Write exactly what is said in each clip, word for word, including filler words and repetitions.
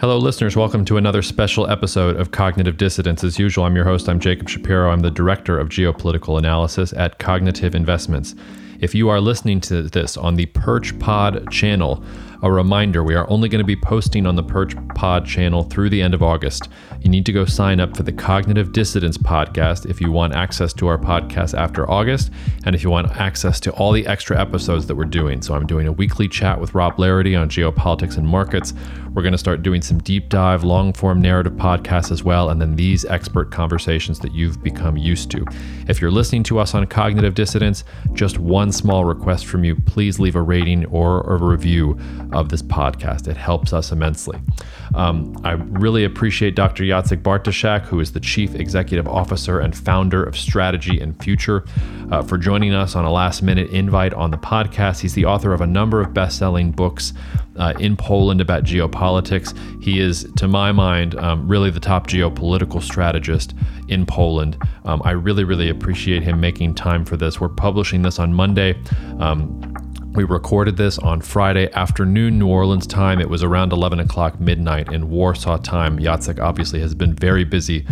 Hello, listeners. Welcome to another special episode of Cognitive Dissidence. As usual, I'm your host. I'm Jacob Shapiro. I'm the Director of Geopolitical Analysis at Cognitive Investments. If you are listening to this on the Perch Pod channel, a reminder, we are only going to be posting on the Perch Pod channel through the end of August. You need to go sign up for the Cognitive Dissidence podcast if you want access to our podcast after August, and if you want access to all the extra episodes that we're doing. So I'm doing a weekly chat with Rob Larity on geopolitics and markets. We're going to start doing some deep dive, long-form narrative podcasts as well, and then these expert conversations that you've become used to. If you're listening to us on Cognitive Dissidence, just one small request from you, please leave a rating or a review of this podcast. It helps us immensely. Um, I really appreciate Doctor Jacek Bartosiak, who is the Chief Executive Officer and founder of Strategy and Future, uh, for joining us on a last-minute invite on the podcast. He's the author of a number of best-selling books uh, in Poland about geopolitics. He is, to my mind, um, really the top geopolitical strategist in Poland. Um, I really, really appreciate him making time for this. We're publishing this on Monday. Um, We recorded this on Friday afternoon, New Orleans time. It was around eleven o'clock midnight in Warsaw time. Jacek obviously has been very busy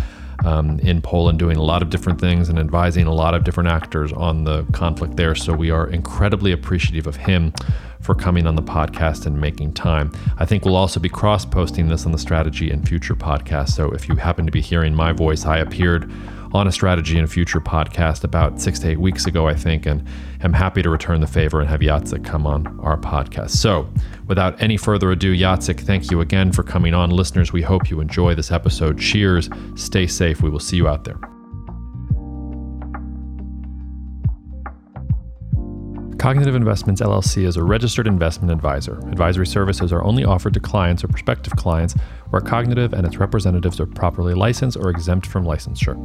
um, in Poland, doing a lot of different things and advising a lot of different actors on the conflict there. So we are incredibly appreciative of him for coming on the podcast and making time. I think we'll also be cross-posting this on the Strategy and Future podcast. So if you happen to be hearing my voice, I appeared on a Strategy and Future podcast about six to eight weeks ago, I think, and I'm happy to return the favor and have Jacek come on our podcast. So without any further ado, Jacek, thank you again for coming on. Listeners, we hope you enjoy this episode. Cheers. Stay safe. We will see you out there. Cognitive Investments L L C is a registered investment advisor. Advisory services are only offered to clients or prospective clients where Cognitive and its representatives are properly licensed or exempt from licensure.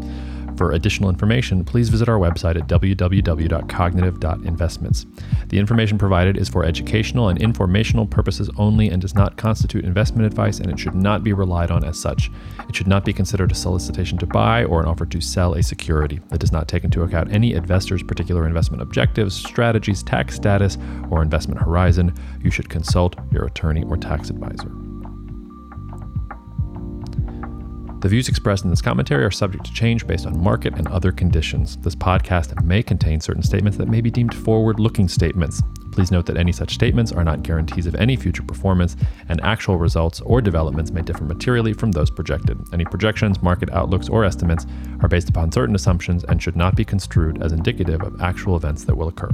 For additional information, please visit our website at w w w dot cognitive dot investments. The information provided is for educational and informational purposes only and does not constitute investment advice, and it should not be relied on as such. It should not be considered a solicitation to buy or an offer to sell a security. It does not take into account any investor's particular investment objectives, strategies, tax status, or investment horizon. You should consult your attorney or tax advisor. The views expressed in this commentary are subject to change based on market and other conditions. This podcast may contain certain statements that may be deemed forward-looking statements. Please note that any such statements are not guarantees of any future performance, and actual results or developments may differ materially from those projected. Any projections, market outlooks, or estimates are based upon certain assumptions and should not be construed as indicative of actual events that will occur.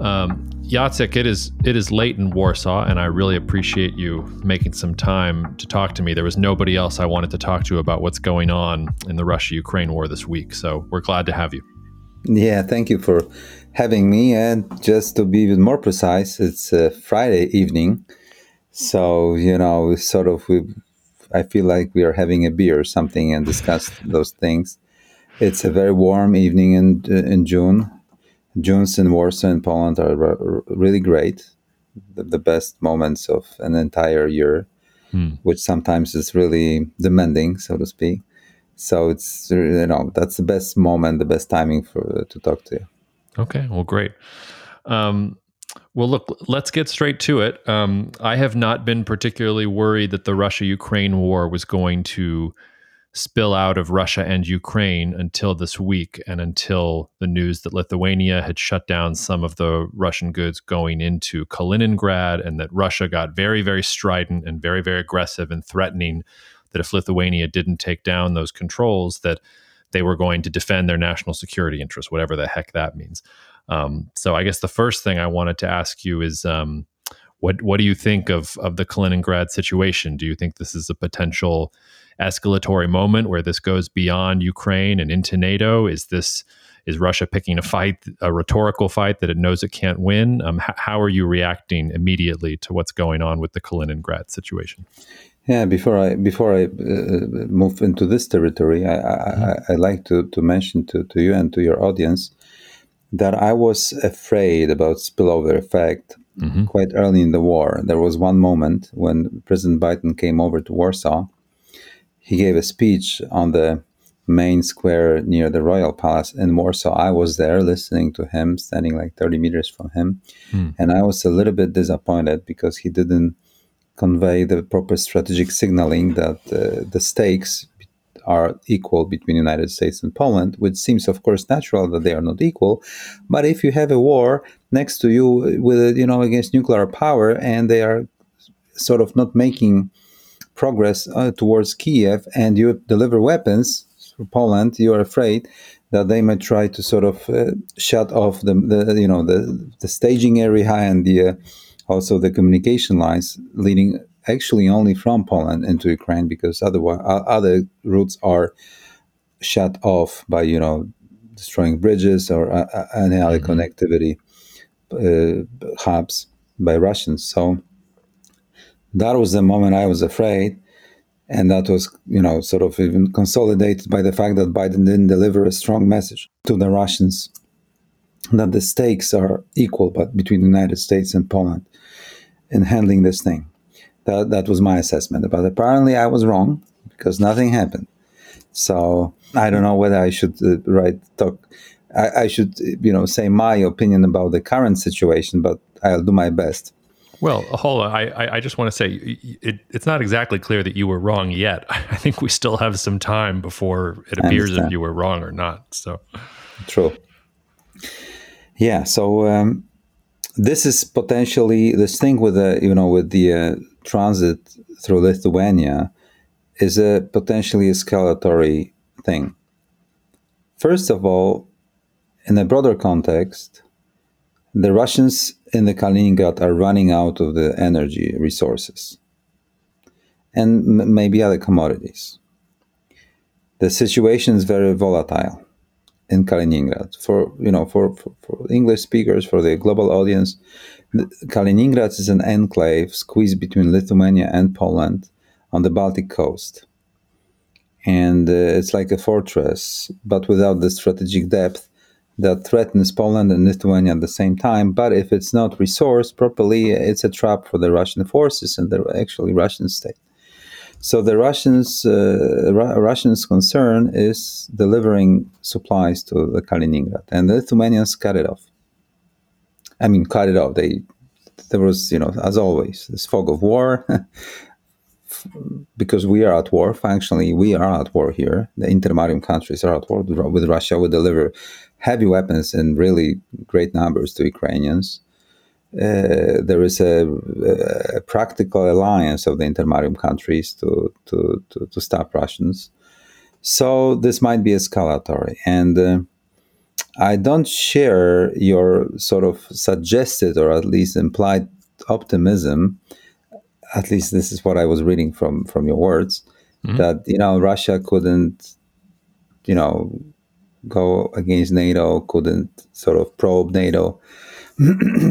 Um, Jacek, it is it is late in Warsaw, and I really appreciate you making some time to talk to me. There was nobody else I wanted to talk to about what's going on in the Russia-Ukraine war this week, so we're glad to have you. Yeah, thank you for having me, and just to be even more precise, it's uh, Friday evening, so, you know, we sort of, we, I feel like we are having a beer or something and discuss those things. It's a very warm evening in in June. Junes in Warsaw and Poland are r- really great, the, the best moments of an entire year, hmm. which sometimes is really demanding, so to speak. So it's, you know, that's the best moment, the best timing for to talk to you. Okay, well, great. Um, well, look, let's get straight to it. Um, I have not been particularly worried that the Russia-Ukraine war was going to spill out of Russia and Ukraine until this week, and until the news that Lithuania had shut down some of the Russian goods going into Kaliningrad, and that Russia got very, very strident and very, very aggressive and threatening that if Lithuania didn't take down those controls, that they were going to defend their national security interests, whatever the heck that means. Um, so I guess the first thing I wanted to ask you is, um, what what do you think of of the Kaliningrad situation? Do you think this is a potential escalatory moment where this goes beyond Ukraine and into NATO? Is this is Russia picking a fight, a rhetorical fight that it knows it can't win? Um, h- how are you reacting immediately to what's going on with the Kaliningrad situation? Yeah, before I before I uh, move into this territory, I, mm-hmm. I, I, I like to to mention to, to you and to your audience that I was afraid about spillover effect mm-hmm. quite early in the war. There was one moment when President Biden came over to Warsaw. He gave a speech on the main square near the Royal Palace in Warsaw. I was there listening to him, standing like thirty meters from him. Mm. And I was a little bit disappointed because he didn't convey the proper strategic signaling that uh, the stakes are equal between the United States and Poland, which seems, of course, natural that they are not equal. But if you have a war next to you with, you know, against nuclear power, and they are sort of not making progress uh, towards Kiev, and you deliver weapons to Poland, you are afraid that they might try to sort of uh, shut off the, the, you know, the the staging area and the uh, also the communication lines leading actually only from Poland into Ukraine, because otherwise uh, other routes are shut off by, you know, destroying bridges or uh, uh, any other mm-hmm. connectivity uh, hubs by Russians. So that was the moment I was afraid. And that was, you know, sort of even consolidated by the fact that Biden didn't deliver a strong message to the Russians that the stakes are equal, but between the United States and Poland in handling this thing. That that was my assessment. But apparently I was wrong, because nothing happened. So I don't know whether I should uh, write, talk, I, I should, you know, say my opinion about the current situation, but I'll do my best. Well, Hola, I, I just want to say it, it's not exactly clear that you were wrong yet. I think we still have some time before it appears if you were wrong or not. So, true. Yeah. So um, this is potentially this thing with the you know with the uh, transit through Lithuania is a potentially escalatory thing. First of all, in a broader context, the Russians in the Kaliningrad are running out of the energy resources and m- maybe other commodities. The situation is very volatile in Kaliningrad. For you know, for, for, for English speakers, for the global audience, Kaliningrad is an enclave squeezed between Lithuania and Poland on the Baltic coast. And uh, it's like a fortress, but without the strategic depth that threatens Poland and Lithuania at the same time. But if it's not resourced properly, it's a trap for the Russian forces and the actually Russian state. So the Russians, uh, Ru- Russians' concern is delivering supplies to the Kaliningrad, and the Lithuanians cut it off. I mean, cut it off. They there was, you know, as always, this fog of war, because we are at war. Functionally, we are at war here. The Intermarium countries are at war with Russia. We deliver heavy weapons in really great numbers to Ukrainians. Uh, there is a, a practical alliance of the Intermarium countries to, to, to, to stop Russians. So this might be escalatory. And uh, I don't share your sort of suggested or at least implied optimism. At least this is what I was reading from, from your words, mm-hmm. that, you know, Russia couldn't, you know, go against NATO, couldn't sort of probe NATO.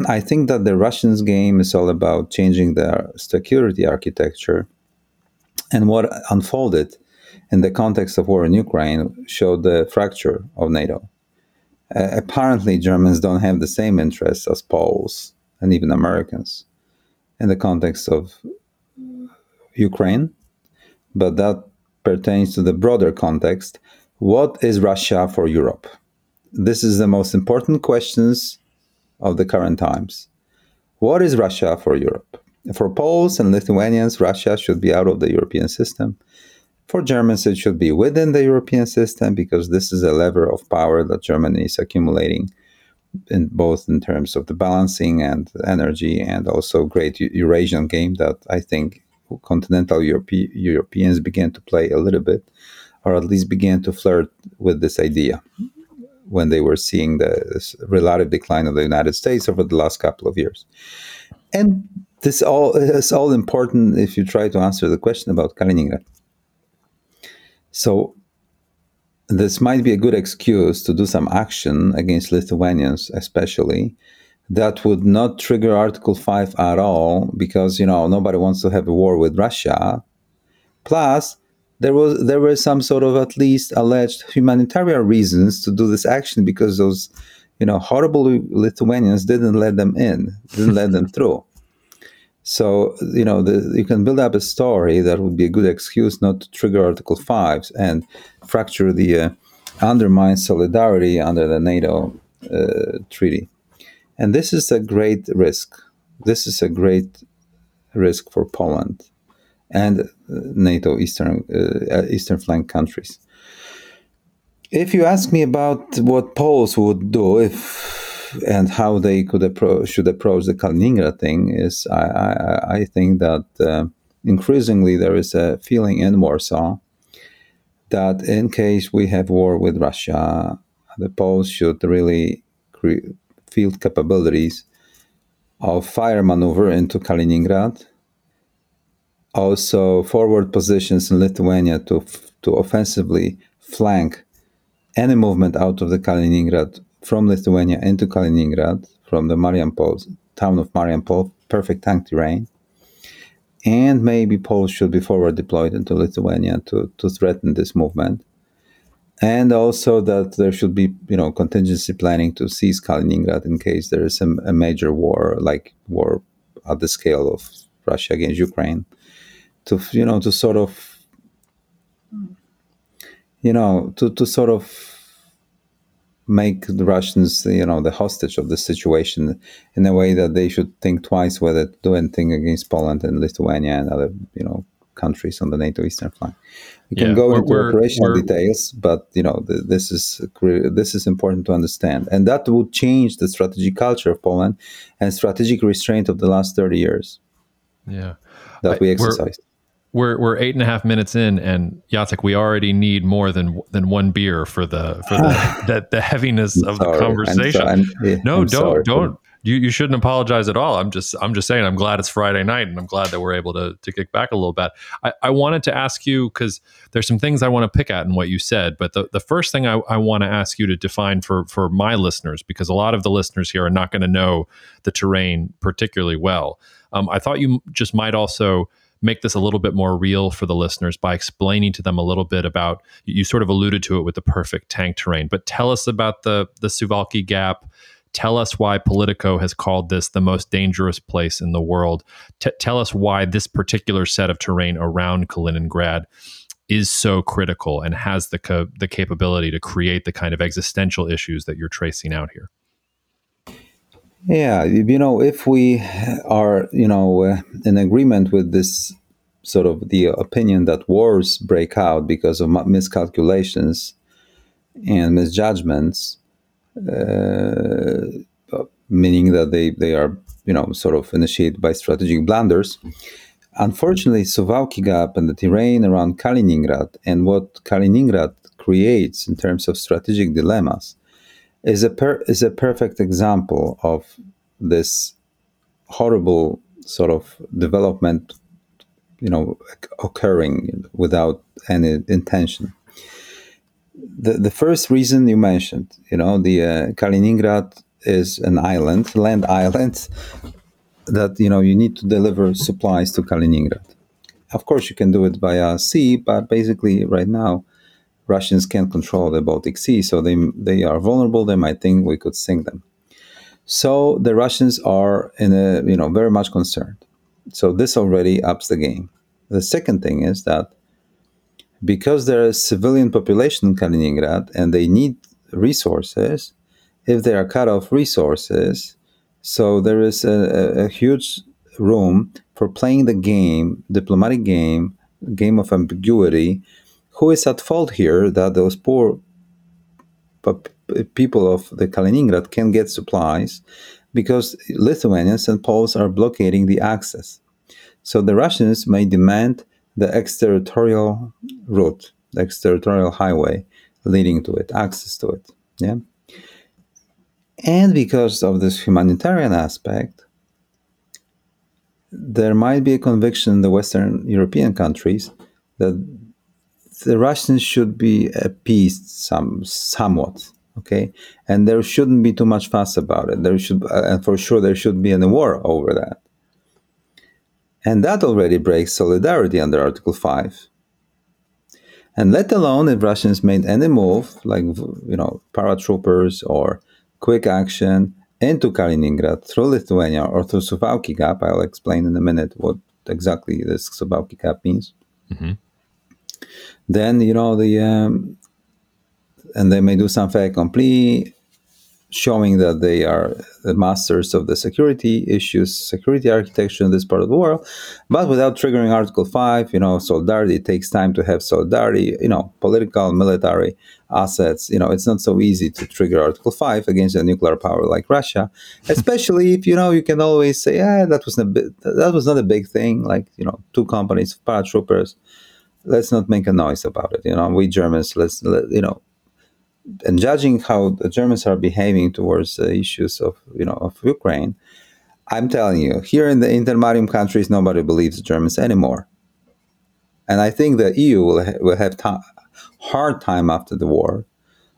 I think that the Russians' game is all about changing their security architecture. And what unfolded in the context of war in Ukraine showed the fracture of NATO. Uh, apparently, Germans don't have the same interests as Poles and even Americans in the context of Ukraine, but that pertains to the broader context. What is Russia for Europe? This is the most important questions of the current times. What is Russia for Europe? For Poles and Lithuanians, Russia should be out of the European system. For Germans, it should be within the European system, because this is a lever of power that Germany is accumulating, in both in terms of the balancing and energy, and also great Eurasian game that I think continental Europe- Europeans began to play a little bit, or at least began to flirt with this idea when they were seeing the relative decline of the United States over the last couple of years. And this all is all important if you try to answer the question about Kaliningrad. So this might be a good excuse to do some action against Lithuanians, especially, that would not trigger Article five at all, because, you know, nobody wants to have a war with Russia. Plus, there was there were some sort of at least alleged humanitarian reasons to do this action, because those, you know, horrible Lithuanians didn't let them in, didn't let them through. So, you know, the, you can build up a story that would be a good excuse not to trigger Article five and fracture the, uh, undermine solidarity under the NATO uh, treaty. And this is a great risk. This is a great risk for Poland and NATO Eastern uh, Eastern flank countries. If you ask me about what Poles would do if and how they could approach should approach the Kaliningrad thing, is I I, I think that uh, increasingly there is a feeling in Warsaw that in case we have war with Russia, the Poles should really create field capabilities of fire maneuver into Kaliningrad. Also, forward positions in Lithuania to to offensively flank any movement out of the Kaliningrad from Lithuania into Kaliningrad from the Mariampol town of Mariampol, perfect tank terrain, and maybe Poles should be forward deployed into Lithuania to to threaten this movement, and also that there should be you know contingency planning to seize Kaliningrad in case there is a, a major war like war at the scale of Russia against Ukraine. To you know, to sort of, you know, to, to sort of make the Russians, you know, the hostage of the situation in a way that they should think twice whether to do anything against Poland and Lithuania and other, you know, countries on the NATO Eastern flank. We yeah, can go into operational we're, details, but you know, th- this is this is important to understand, and that will change the strategic culture of Poland and strategic restraint of the last thirty years. Yeah, that I, we exercised. We're we're eight and a half minutes in, and Jacek, we already need more than than one beer for the for the the, the heaviness I'm of sorry. the conversation. I'm so, I'm, yeah, no, I'm don't sorry. don't you you shouldn't apologize at all. I'm just I'm just saying I'm glad it's Friday night, and I'm glad that we're able to to kick back a little bit. I, I wanted to ask you because there's some things I want to pick at in what you said, but the, the first thing I, I want to ask you to define for for my listeners, because a lot of the listeners here are not going to know the terrain particularly well. Um, I thought you just might also make this a little bit more real for the listeners by explaining to them a little bit about, you sort of alluded to it with the perfect tank terrain, but tell us about the the Suwałki Gap. Tell us why Politico has called this the most dangerous place in the world. T- tell us why this particular set of terrain around Kaliningrad is so critical and has the co- the capability to create the kind of existential issues that you're tracing out here. Yeah, you know, if we are, you know, uh, in agreement with this sort of the opinion that wars break out because of miscalculations and misjudgments, uh, meaning that they, they are, you know, sort of initiated by strategic blunders. Unfortunately, Suwałki Gap and the terrain around Kaliningrad and what Kaliningrad creates in terms of strategic dilemmas is a per, is a perfect example of this horrible sort of development, you know, occurring without any intention. The the first reason you mentioned, you know, the uh, Kaliningrad is an island, land island, that, you know, you need to deliver supplies to Kaliningrad. Of course, you can do it via sea, but basically right now, Russians can't control the Baltic Sea, so they they are vulnerable. They might think we could sink them. So the Russians are in a you know very much concerned. So this already ups the game. The second thing is that because there is civilian population in Kaliningrad and they need resources, if they are cut off resources, so there is a, a, a huge room for playing the game, diplomatic game, game of ambiguity. Who is at fault here that those poor p- people of the Kaliningrad can get supplies because Lithuanians and Poles are blockading the access? So the Russians may demand the exterritorial route, the exterritorial highway leading to it, access to it. Yeah. And because of this humanitarian aspect, there might be a conviction in the Western European countries that the Russians should be appeased some, somewhat, okay? And there shouldn't be too much fuss about it. There should, uh, and for sure, there should be a war over that. And that already breaks solidarity under Article five. And let alone if Russians made any move, like, you know, paratroopers or quick action into Kaliningrad through Lithuania or through Suwałki Gap. I'll explain in a minute what exactly this Suwałki Gap means. Mm-hmm. Then, you know, the um, and they may do some fait accompli, showing that they are the masters of the security issues, security architecture in this part of the world, but without triggering Article five, you know, solidarity. It takes time to have solidarity, you know, political, military assets. You know, it's not so easy to trigger Article five against a nuclear power like Russia, especially if, you know, you can always say, ah, that was, not, that was not a big thing, like, you know, two companies of paratroopers. Let's not make a noise about it. You know, we Germans, let's, let, you know, and judging how the Germans are behaving towards the issues of, you know, of Ukraine, I'm telling you, here in the Intermarium countries, nobody believes the Germans anymore. And I think the E U will ha- will have ta- hard time after the war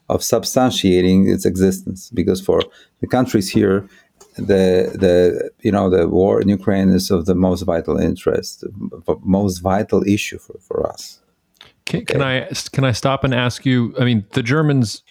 of substantiating its existence, because for the countries here, the the you know the war in Ukraine is of the most vital interest, most vital issue for, for us. Can, can I can I stop and ask you? I mean, the Germans.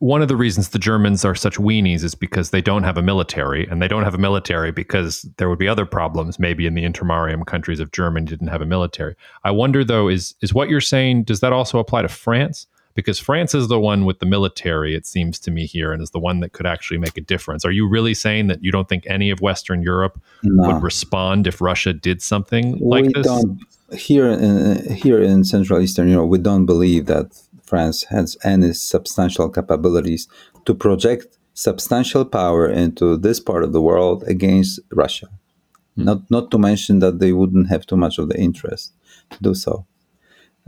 One of the reasons the Germans are such weenies is because they don't have a military, and they don't have a military because there would be other problems. Maybe in the Intermarium countries, if Germany didn't have a military. I wonder though, is is what you're saying? Does that also apply to France? Because France is the one with the military, it seems to me here, and is the one that could actually make a difference. Are you really saying that you don't think any of Western Europe no. would respond if Russia did something like we this? Don't. Here in, here in Central Eastern Europe, we don't believe that France has any substantial capabilities to project substantial power into this part of the world against Russia. Mm. Not not to mention that they wouldn't have too much of the interest to do so.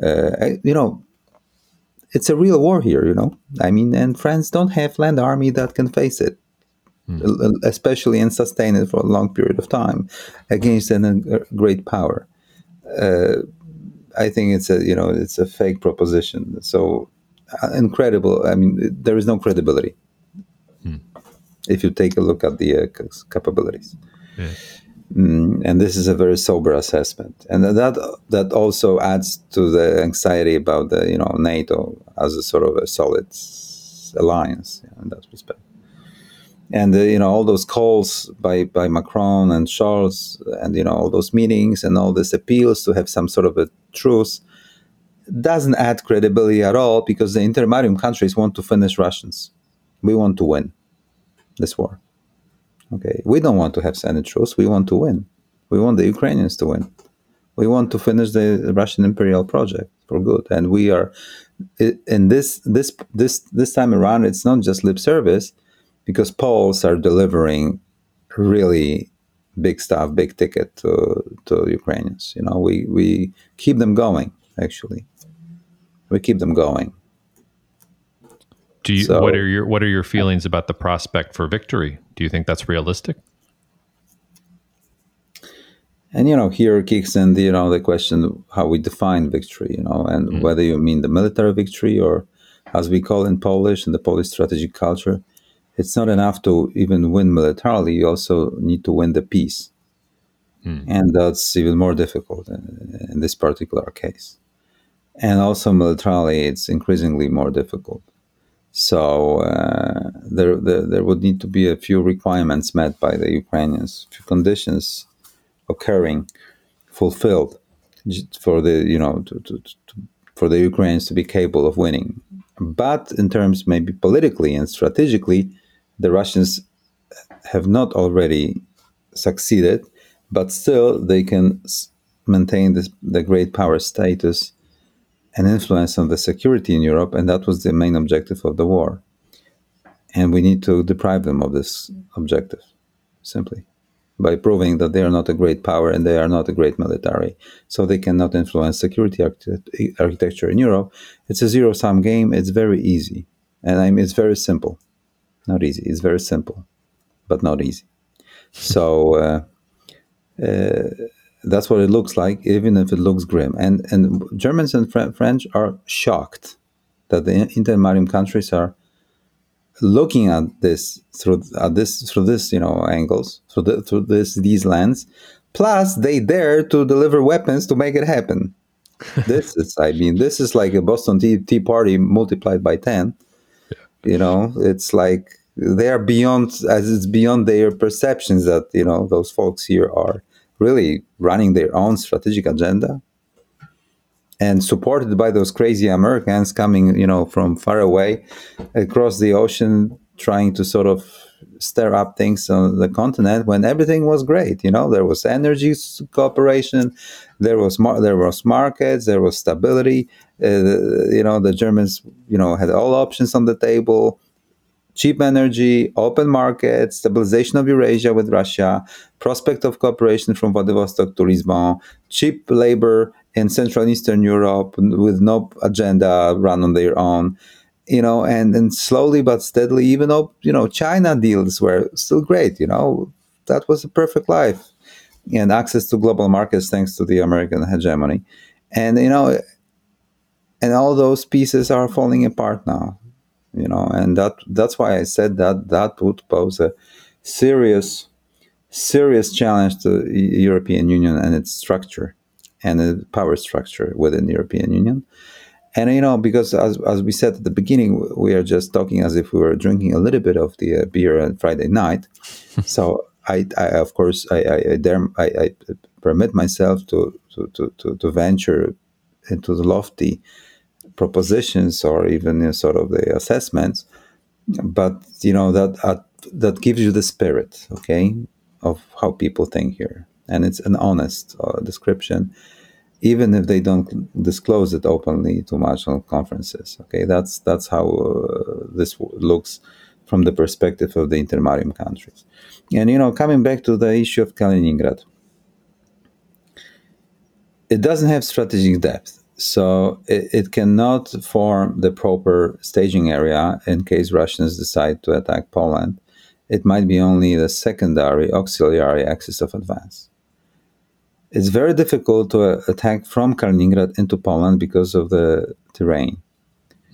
Uh, I, you know, it's a real war here, you know. I mean, and France don't have land army that can face it, mm. especially and sustain it for a long period of time against a great power. Uh, I think it's a, you know, it's a fake proposition. So uh, incredible. I mean, there is no credibility hmm. if you take a look at the uh, c- capabilities. Yeah. Mm, and this is a very sober assessment. And that that also adds to the anxiety about the, you know, NATO as a sort of a solid alliance, you know, in that respect. And, uh, you know, all those calls by, by Macron and Scholz and, you know, all those meetings and all these appeals to have some sort of a truce doesn't add credibility at all, because the Intermarium countries want to finish Russians. We want to win this war. Okay, we don't want to have any truce. We want to win. We want the Ukrainians to win. We want to finish the Russian imperial project for good. And we are, in this this this this time around, it's not just lip service, because Poles are delivering really big stuff, big ticket to to Ukrainians. You know, we, we keep them going, actually. We keep them going. Do you so, what are your what are your feelings about the prospect for victory? Do you think that's realistic? And, you know, here kicks in the, you know, the question how we define victory, you know, and mm-hmm. whether you mean the military victory, or as we call in Polish, in the Polish strategic culture, it's not enough to even win militarily. You also need to win the peace. Mm. And that's even more difficult in, in this particular case. And also militarily, it's increasingly more difficult. So uh, there, there there would need to be a few requirements met by the Ukrainians, few conditions occurring, fulfilled for the, you know, to, to, to, for the Ukrainians to be capable of winning. But in terms maybe politically and strategically, the Russians have not already succeeded, but still they can maintain this, the great power status and influence on the security in Europe, and that was the main objective of the war. And we need to deprive them of this objective, simply, by proving that they are not a great power and they are not a great military, so they cannot influence security architect- architecture in Europe. It's a zero-sum game. It's very easy. And I mean, it's very simple. Not easy. It's very simple, but not easy. So uh, uh, that's what it looks like, even if it looks grim. And, and Germans and Fr- French are shocked that the Intermarium countries are looking at this through at this through this you know angles through the, through this these lens, plus they dare to deliver weapons to make it happen. This is, I mean, this is like a Boston Tea, tea Party multiplied by ten. You know, it's like they are beyond as it's beyond their perceptions that, you know, those folks here are really running their own strategic agenda. And supported by those crazy Americans coming, you know, from far away across the ocean, trying to sort of stir up things on the continent when everything was great. You know, there was energy cooperation, there was mar- there was markets, there was stability. Uh, you know, the Germans, you know, had all options on the table. Cheap energy, open markets, stabilization of Eurasia with Russia, prospect of cooperation from Vladivostok to Lisbon, cheap labor in Central and Eastern Europe with no agenda, run on their own, you know, and, and slowly but steadily, even though, you know, China deals were still great, you know, that was a perfect life and access to global markets thanks to the American hegemony. And, you know, and all those pieces are falling apart now. You know, and that that's why I said that that would pose a serious, serious challenge to the European Union and its structure and the power structure within the European Union. And, you know, because as as we said at the beginning, we are just talking as if we were drinking a little bit of the uh, beer on Friday night. So I, I, of course, I I, I, dare, I, I permit myself to, to, to, to, to venture into the lofty propositions or even you know, sort of the assessments, but you know that uh, that gives you the spirit, okay, of how people think here, and it's an honest uh, description, even if they don't disclose it openly too much on conferences. Okay, that's that's how uh, this w- looks from the perspective of the Intermarium countries, and you know coming back to the issue of Kaliningrad, it doesn't have strategic depth. So it, it cannot form the proper staging area in case Russians decide to attack Poland. It might be only the secondary, auxiliary axis of advance. It's very difficult to uh, attack from Kaliningrad into Poland because of the terrain.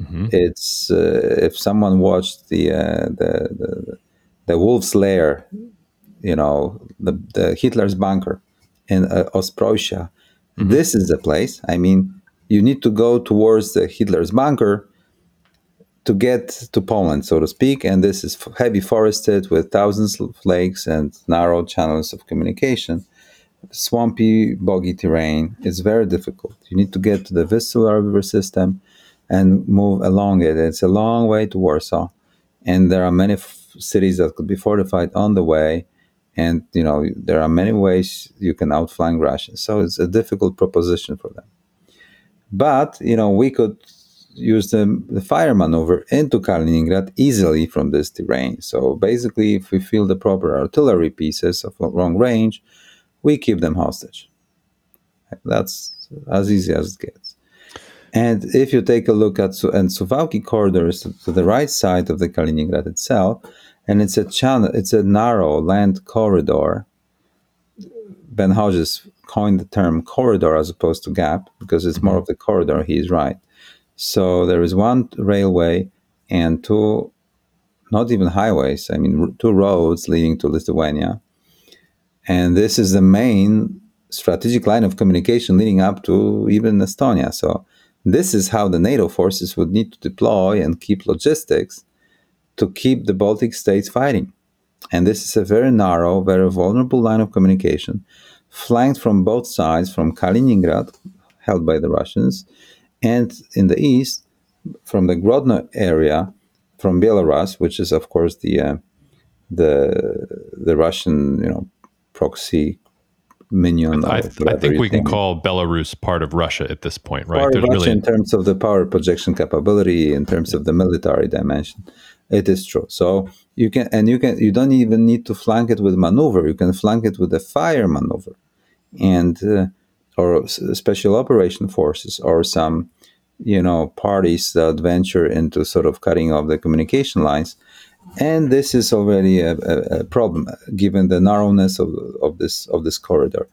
Mm-hmm. It's uh, if someone watched the, uh, the the the Wolf's Lair, you know, the, the Hitler's bunker in uh, Ostpreußia. Mm-hmm. This is the place. I mean. You need to go towards the Hitler's bunker to get to Poland, so to speak. And this is heavy forested with thousands of lakes and narrow channels of communication. Swampy, boggy terrain. It's very difficult. You need to get to the Vistula river system and move along it. It's a long way to Warsaw. And there are many f- cities that could be fortified on the way. And, you know, there are many ways you can outflank Russians. So it's a difficult proposition for them. But, you know, we could use the, the fire maneuver into Kaliningrad easily from this terrain. So basically, if we field the proper artillery pieces of long range, we keep them hostage. That's as easy as it gets. And if you take a look at Su- and Suwałki Corridor is to the right side of the Kaliningrad itself, and it's a channel, it's a narrow land corridor. Ben Hodges coined the term corridor as opposed to gap because it's more of the corridor. He is right. So there is one railway and two, not even highways, I mean, two roads leading to Lithuania. And this is the main strategic line of communication leading up to even Estonia. So this is how the NATO forces would need to deploy and keep logistics to keep the Baltic states fighting. And this is a very narrow, very vulnerable line of communication, flanked from both sides, from Kaliningrad, held by the Russians, and in the east, from the Grodno area, from Belarus, which is, of course, the uh, the the Russian, you know, proxy minion. I, th- I think we can call Belarus part of Russia at this point, right? Part There's of Russia really... in terms of the power projection capability, in terms of the military dimension. It is true. So you can, and you can, you don't even need to flank it with maneuver. You can flank it with a fire maneuver, and uh, or special operation forces, or some, you know, parties that venture into sort of cutting off the communication lines. And this is already a, a, a problem given the narrowness of of this of this corridor.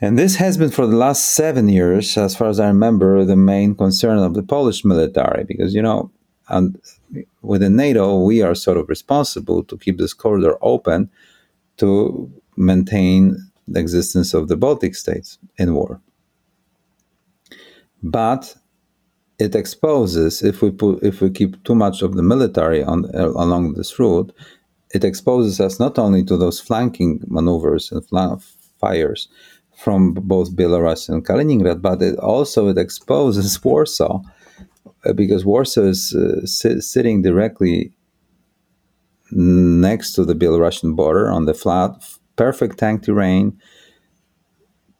And this has been for the last seven years, as far as I remember, the main concern of the Polish military, because you know. And within NATO, we are sort of responsible to keep this corridor open to maintain the existence of the Baltic states in war. But it exposes, if we put, if we keep too much of the military on uh, along this route, it exposes us not only to those flanking maneuvers and fl- fires from both Belarus and Kaliningrad, but it also it exposes Warsaw. Because Warsaw is uh, si- sitting directly next to the Belarusian border on the flat, perfect tank terrain,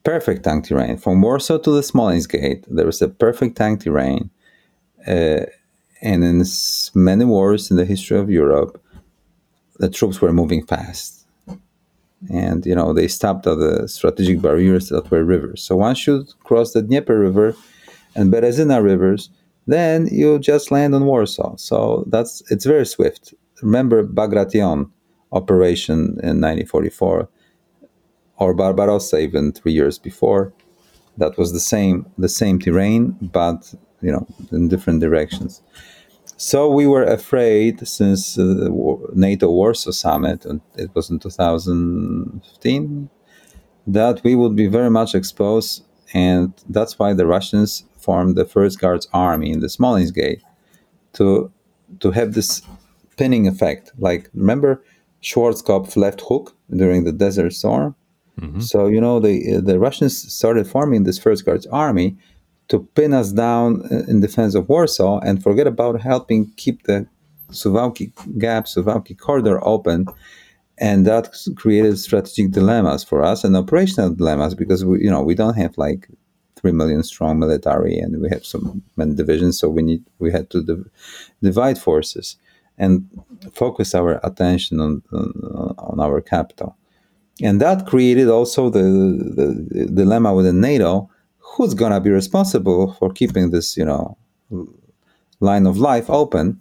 perfect tank terrain. From Warsaw to the Smolensk Gate, there is a perfect tank terrain. Uh, and in many wars in the history of Europe, the troops were moving fast. And, you know, they stopped at the strategic barriers that were rivers. So once you cross the Dnieper River and Berezina rivers, then you just land on Warsaw. So that's it's very swift. Remember Bagration operation in nineteen forty-four, or Barbarossa even three years before. That was the same the same terrain, but you know, in different directions. So we were afraid since the NATO Warsaw Summit, and it was in two thousand fifteen, that we would be very much exposed, and that's why the Russians formed the First Guards Army in the Smolensk Gate to to have this pinning effect. Like, remember Schwarzkopf left hook during the Desert Storm? Mm-hmm. So, you know, the the Russians started forming this First Guards Army to pin us down in defense of Warsaw and forget about helping keep the Suwałki Gap, Suwałki Corridor open. And that created strategic dilemmas for us and operational dilemmas, because, we, you know, we don't have like three million strong military, and we have so many divisions, so we need we had to div- divide forces and focus our attention on, on, on our capital. And that created also the, the, the dilemma within NATO, who's going to be responsible for keeping this, you know, line of life open,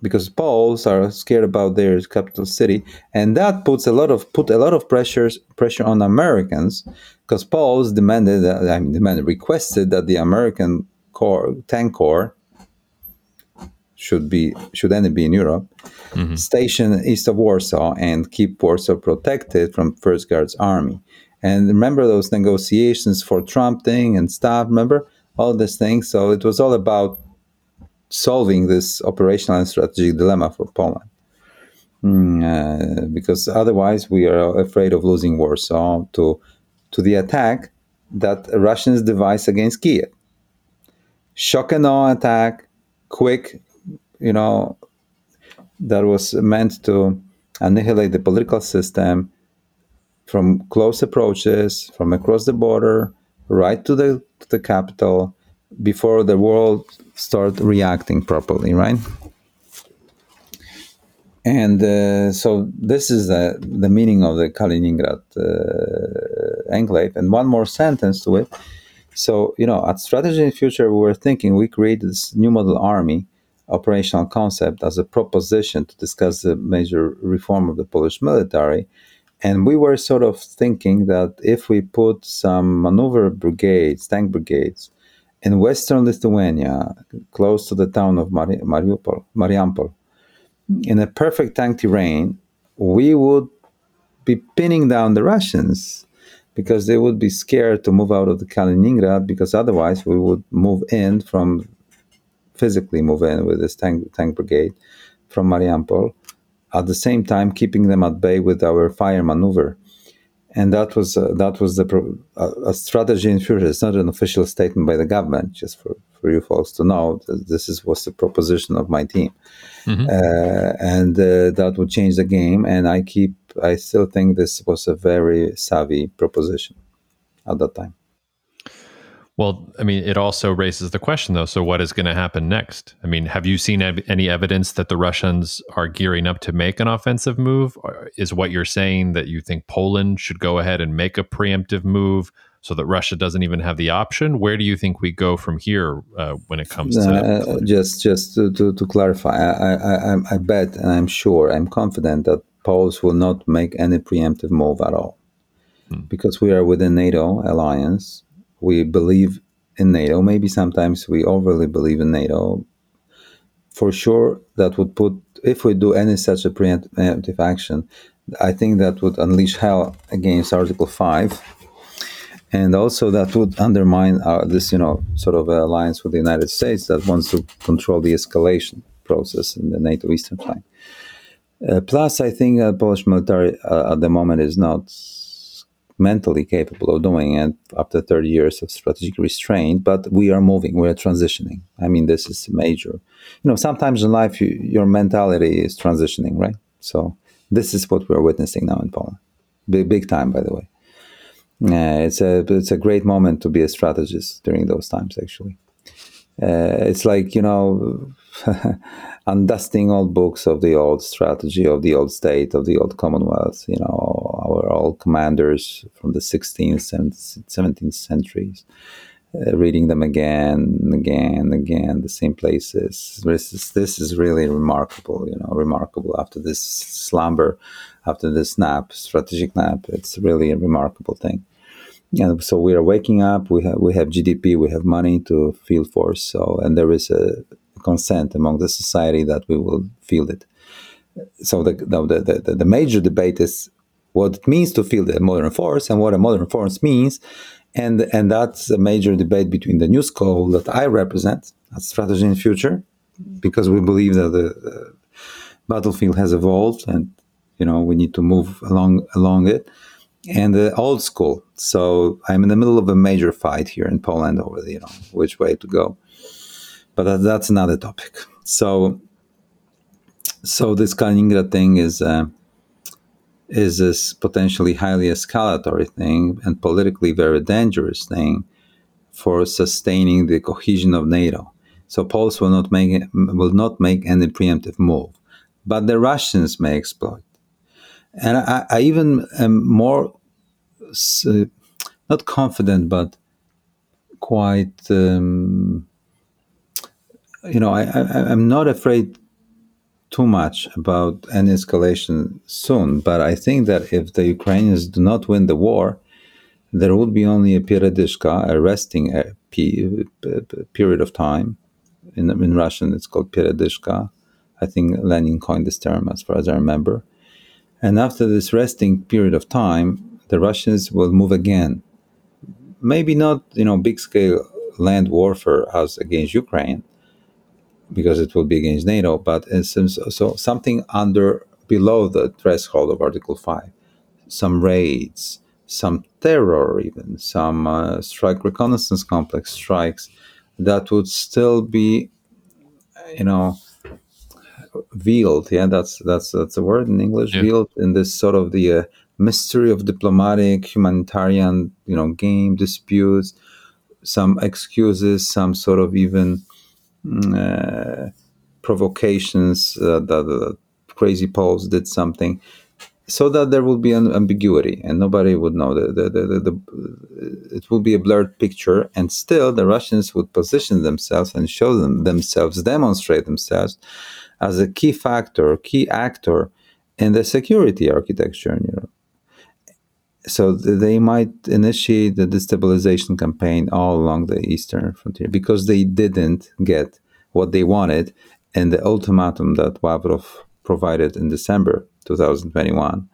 because Poles are scared about their capital city. And that puts a lot of put a lot of pressures pressure on Americans, because Poles demanded, I mean, demanded, requested that the American corps, tank corps, should be should only be in Europe, mm-hmm. stationed east of Warsaw and keep Warsaw protected from First Guards Army. And remember those negotiations for Trump thing and stuff, remember all these things? So it was all about solving this operational and strategic dilemma for Poland. Mm, uh, because otherwise we are afraid of losing Warsaw to to the attack that Russians devised against Kiev. Shock and awe attack, quick, you know, that was meant to annihilate the political system from close approaches, from across the border, right to the to the capital, before the world started reacting properly, right? And uh, so this is the, the meaning of the Kaliningrad uh, enclave. And one more sentence to it. So, you know, at Strategy and Future, we were thinking we created this new model army operational concept as a proposition to discuss the major reform of the Polish military. And we were sort of thinking that if we put some maneuver brigades, tank brigades, in western Lithuania, close to the town of Mari- Mariupol, Mariampol, in a perfect tank terrain, we would be pinning down the Russians, because they would be scared to move out of the Kaliningrad, because otherwise we would move in from, physically move in with this tank, tank brigade from Mariampol, at the same time keeping them at bay with our fire maneuver. And that was uh, that was the pro- a, a strategy in future. It's not an official statement by the government, just for, for you folks to know. This is was the proposition of my team, mm-hmm. uh, and uh, that would change the game. And I keep, I still think this was a very savvy proposition at that time. Well, I mean, it also raises the question, though. So, what is going to happen next? I mean, have you seen ev- any evidence that the Russians are gearing up to make an offensive move? Or is what you're saying that you think Poland should go ahead and make a preemptive move so that Russia doesn't even have the option? Where do you think we go from here uh, when it comes to uh, just just to, to, to clarify? I, I, I, I bet, and I'm sure, I'm confident that Poles will not make any preemptive move at all, hmm. because we are within NATO alliance. We believe in NATO. Maybe sometimes we overly believe in NATO. For sure, that would put, if we do any such a preemptive action, I think that would unleash hell against Article five. And also that would undermine our, this, you know, sort of alliance with the United States that wants to control the escalation process in the NATO Eastern Flank. Uh, plus, I think the Polish military uh, at the moment is not mentally capable of doing it after thirty years of strategic restraint, but we are moving, we are transitioning. I mean, this is major. You know, sometimes in life, you, your mentality is transitioning, right? So this is what we're witnessing now in Poland. Big, big time, by the way. Uh, it's a it's a great moment to be a strategist during those times, actually. Uh, it's like, you know, undusting old books of the old strategy, of the old state, of the old Commonwealth, you know, our old commanders from the sixteenth and seventeenth centuries, uh, reading them again and again and again, the same places. This is, this is really remarkable, you know, remarkable. After this slumber, after this nap, strategic nap, it's really a remarkable thing. And so we are waking up, we have we have G D P, we have money to field force, so and there is a consent among the society that we will field it. So the the the, the major debate is what it means to field a modern force and what a modern force means, and and that's a major debate between the new school that I represent at Strategy and Future, because we believe that the, the battlefield has evolved and, you know, we need to move along along it, and the old school. So I'm in the middle of a major fight here in Poland over the, you know, which way to go. But that, that's another topic. So so this Kaliningrad thing is, uh, is this potentially highly escalatory thing and politically very dangerous thing for sustaining the cohesion of NATO. So Poles will not make, will not make any preemptive move, but the Russians may exploit. And I, I even am more, uh, not confident, but quite, um, you know, I, I, I'm not afraid too much about an escalation soon. But I think that if the Ukrainians do not win the war, there will be only a peredyshka, a resting a p- p- period of time. In, in Russian, it's called peredyshka. I think Lenin coined this term, as far as I remember. And after this resting period of time, the Russians will move again. Maybe not, you know, big-scale land warfare as against Ukraine, because it will be against NATO, but it's, so something under, below the threshold of Article five. Some raids, some terror even, some uh, strike reconnaissance complex strikes that would still be, you know, veiled, yeah, that's that's that's a word in English. Yeah. Veiled in this sort of the uh, mystery of diplomatic, humanitarian, you know, game disputes, some excuses, some sort of even uh, provocations uh, that the crazy Poles did something, so that there will be an ambiguity and nobody would know. The, the, the, the, the it will be a blurred picture, and still the Russians would position themselves and show them themselves, demonstrate themselves as a key factor, key actor in the security architecture in Europe. So th- they might initiate the destabilization campaign all along the eastern frontier, because they didn't get what they wanted in the ultimatum that Lavrov provided in December twenty twenty-one.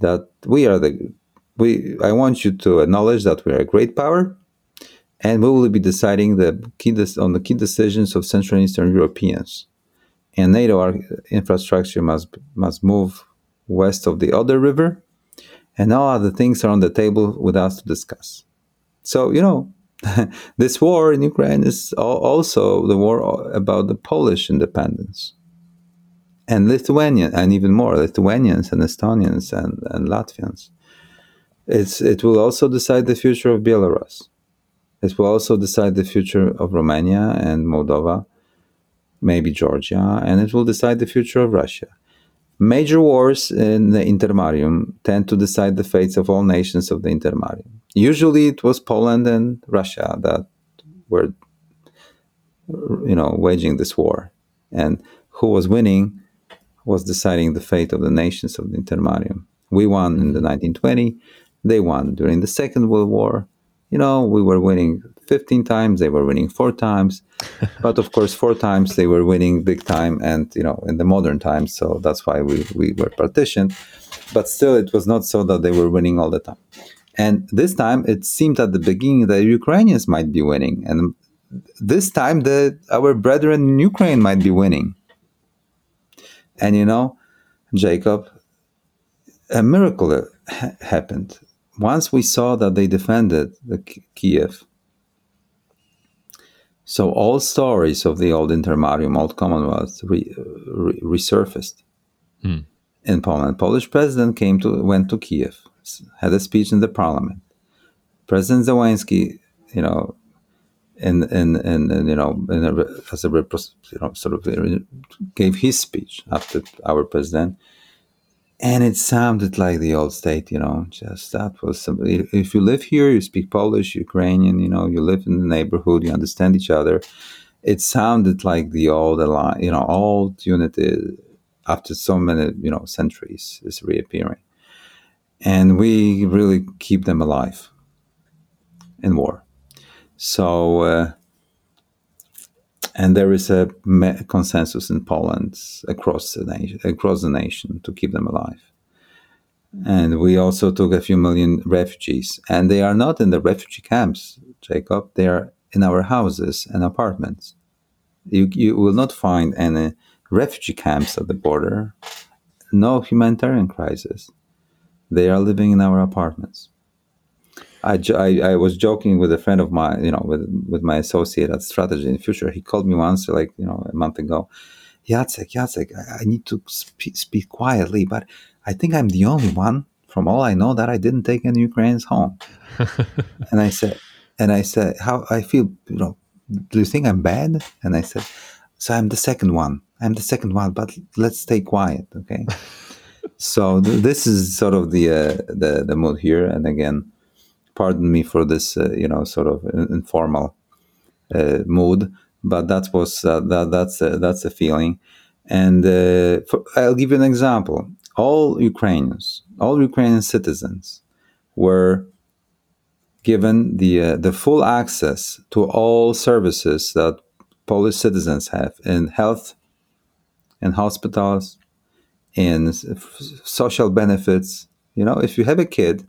That we are the, we. I want you to acknowledge that we are a great power, and we will be deciding the key des- on the key decisions of Central and Eastern Europeans. And NATO infrastructure must must move west of the Oder River, and all other things are on the table with us to discuss. So, you know, this war in Ukraine is also the war about the Polish independence, and Lithuanian, and even more Lithuanians and Estonians and, and Latvians. It's it will also decide the future of Belarus. It will also decide the future of Romania and Moldova, maybe Georgia, and it will decide the future of Russia. Major wars in the Intermarium tend to decide the fates of all nations of the Intermarium. Usually it was Poland and Russia that were, you know, waging this war. And who was winning was deciding the fate of the nations of the Intermarium. We won in the nineteen twenty. They won during the Second World War. You know, we were winning fifteen times, they were winning four times. But of course, four times they were winning big time, and, you know, in the modern times. So that's why we, we were partitioned. But still, it was not so that they were winning all the time. And this time, it seemed at the beginning that Ukrainians might be winning. And this time, the, our brethren in Ukraine might be winning. And, you know, Jacob, a miracle ha- happened. once we saw that they defended the K- Kiev, so all stories of the old Intermarium, old Commonwealth re- re- resurfaced mm. in Poland. Polish president came to went to Kiev, had a speech in the parliament. President Zelensky, you know, in in in, in you know, in a, as a you know, sort of gave his speech after our president. And it sounded like the old state, you know, just that was somebody. If you live here, you speak Polish, Ukrainian, you know, you live in the neighborhood, you understand each other. It sounded like the old, you know, old unity after so many, you know, centuries is reappearing. And we really keep them alive in war. So, uh, and there is a me- consensus in Poland across the, nation, across the nation to keep them alive. And we also took a few million refugees. And they are not in the refugee camps, Jacob. They are in our houses and apartments. You, you will not find any refugee camps at the border. No humanitarian crisis. They are living in our apartments. I, I, I was joking with a friend of mine, you know, with, with my associate at Strategy and Future. He called me once, like, you know, a month ago. Jacek, Jacek, I, I need to spe- speak quietly, but I think I'm the only one from all I know that I didn't take any Ukrainians home. and I said, and I said, how I feel, you know, do you think I'm bad? And I said, so I'm the second one. I'm the second one, but let's stay quiet, okay? So th- this is sort of the, uh, the, the mood here. And again, pardon me for this, uh, you know, sort of informal uh, mood, but that was uh, that that's uh, that's a feeling. And uh, for, I'll give you an example. All Ukrainians, all Ukrainian citizens, were given the uh, the full access to all services that Polish citizens have in health, in hospitals, in f- social benefits. You know, if you have a kid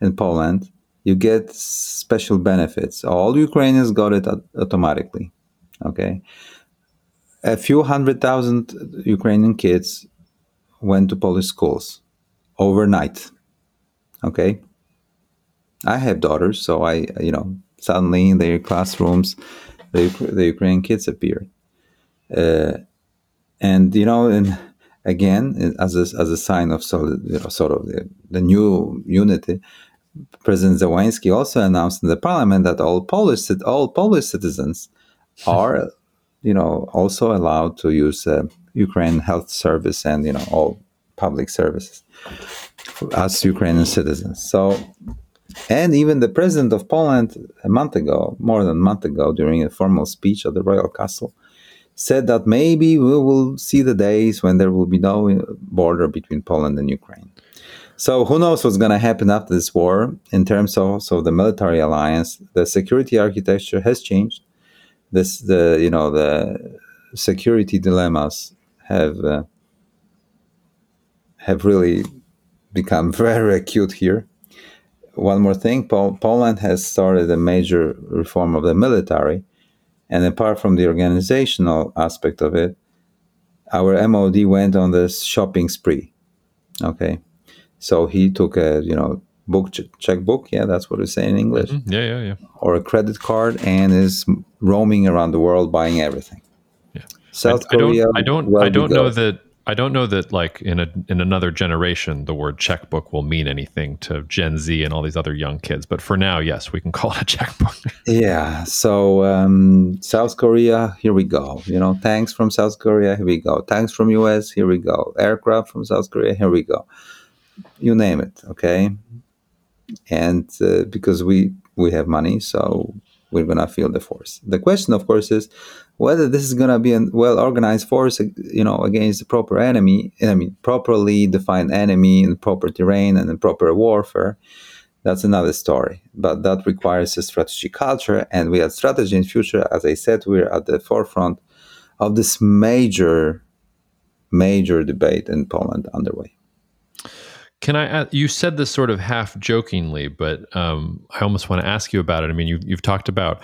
in Poland, you get special benefits. All Ukrainians got it automatically, okay? A few hundred thousand Ukrainian kids went to Polish schools overnight, okay? I have daughters, so I, you know, suddenly in their classrooms, the, the Ukrainian kids appeared. Uh, and, you know, and again, as a, as a sign of solid, you know, sort of the, the new unity, President Zelensky also announced in the parliament that all Polish all Polish citizens are, you know, also allowed to use uh, Ukrainian health service and, you know, all public services as Ukrainian citizens. So, and even the president of Poland a month ago, more than a month ago, during a formal speech at the Royal Castle, said that maybe we will see the days when there will be no border between Poland and Ukraine. So who knows what's going to happen after this war in terms of so the military alliance. The security architecture has changed. This the you know the security dilemmas have uh, have really become very acute here. One more thing, Pol- Poland has started a major reform of the military, and apart from the organizational aspect of it, our M O D went on this shopping spree. Okay. So he took a, you know, book ch- checkbook. Yeah, that's what we say in English. Mm-hmm. Yeah, yeah, yeah. Or a credit card, and is roaming around the world buying everything. Yeah. South I, Korea. I don't. I don't, I don't know that. I don't know that. Like in a in another generation, the word checkbook will mean anything to Gen Z and all these other young kids. But for now, yes, we can call it a checkbook. Yeah. So um, South Korea, here we go. You know, tanks from South Korea, here we go. Tanks from U S, here we go. Aircraft from South Korea, here we go. You name it, okay? And uh, because we, we have money, so we're going to feel the force. The question, of course, is whether this is going to be a well-organized force, you know, against the proper enemy, I mean, properly defined enemy in proper terrain and in proper warfare. That's another story. But that requires a strategy culture, and we have Strategy in Future. As I said, we're at the forefront of this major, major debate in Poland underway. Can I ask, you said this sort of half jokingly, but um, I almost want to ask you about it. I mean, you've, you've talked about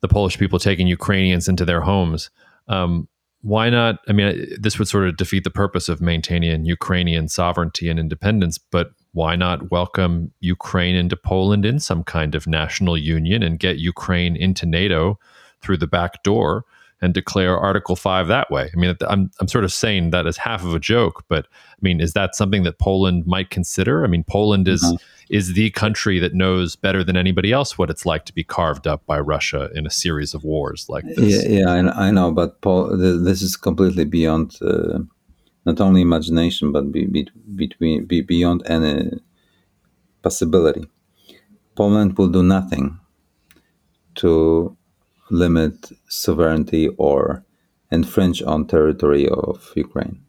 the Polish people taking Ukrainians into their homes. Um, why not? I mean, this would sort of defeat the purpose of maintaining Ukrainian sovereignty and independence, but why not welcome Ukraine into Poland in some kind of national union and get Ukraine into NATO through the back door and declare Article five that way? I mean, I'm I'm sort of saying that as half of a joke, but I mean, is that something that Poland might consider? I mean, Poland is mm-hmm. is the country that knows better than anybody else what it's like to be carved up by Russia in a series of wars like this. Yeah, yeah I, I know, but Paul, this is completely beyond uh, not only imagination, but be, be, between be beyond any possibility. Poland will do nothing to limit sovereignty or infringe on territory of Ukraine.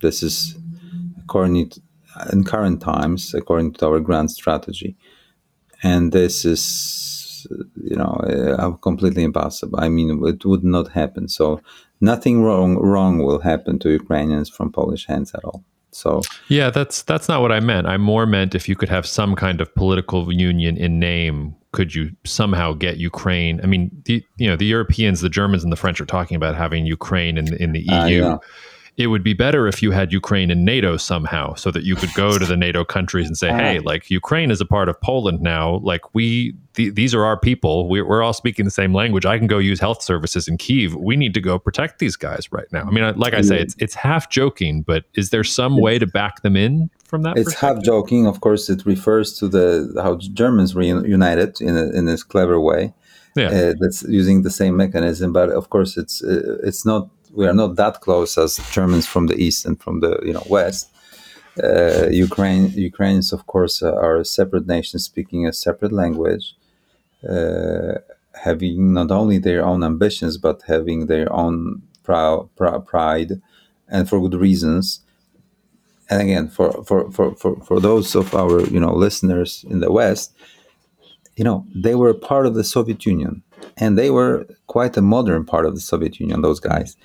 This is, according to, in current times, according to our grand strategy, and this is, you know, uh, completely impossible. I mean, it would not happen. So nothing wrong wrong will happen to Ukrainians from Polish hands at all. So yeah, that's that's not what I meant. I more meant if you could have some kind of political union in name. Could you somehow get Ukraine? I mean, the, you know, the Europeans, the Germans and the French are talking about having Ukraine in, in the E U. Uh, yeah. It would be better if you had Ukraine in NATO somehow, so that you could go to the NATO countries and say, uh, hey, like, Ukraine is a part of Poland now. Like, we, th- these are our people. We're, we're all speaking the same language. I can go use health services in Kyiv. We need to go protect these guys right now. I mean, like I say, it's it's half joking, but is there some way to back them in? From that it's half joking, of course. It refers to the how Germans reunited in a, in this clever way. Yeah, uh, that's using the same mechanism. But of course, it's uh, it's not. We are not that close as Germans from the east and from the you know west. Uh, Ukraine Ukrainians, of course, are a separate nation speaking a separate language, uh, having not only their own ambitions but having their own prou- prou- pride, and for good reasons. And again, for, for, for, for, for those of our, you know, listeners in the West, you know, they were part of the Soviet Union, and they were quite a modern part of the Soviet Union, those guys.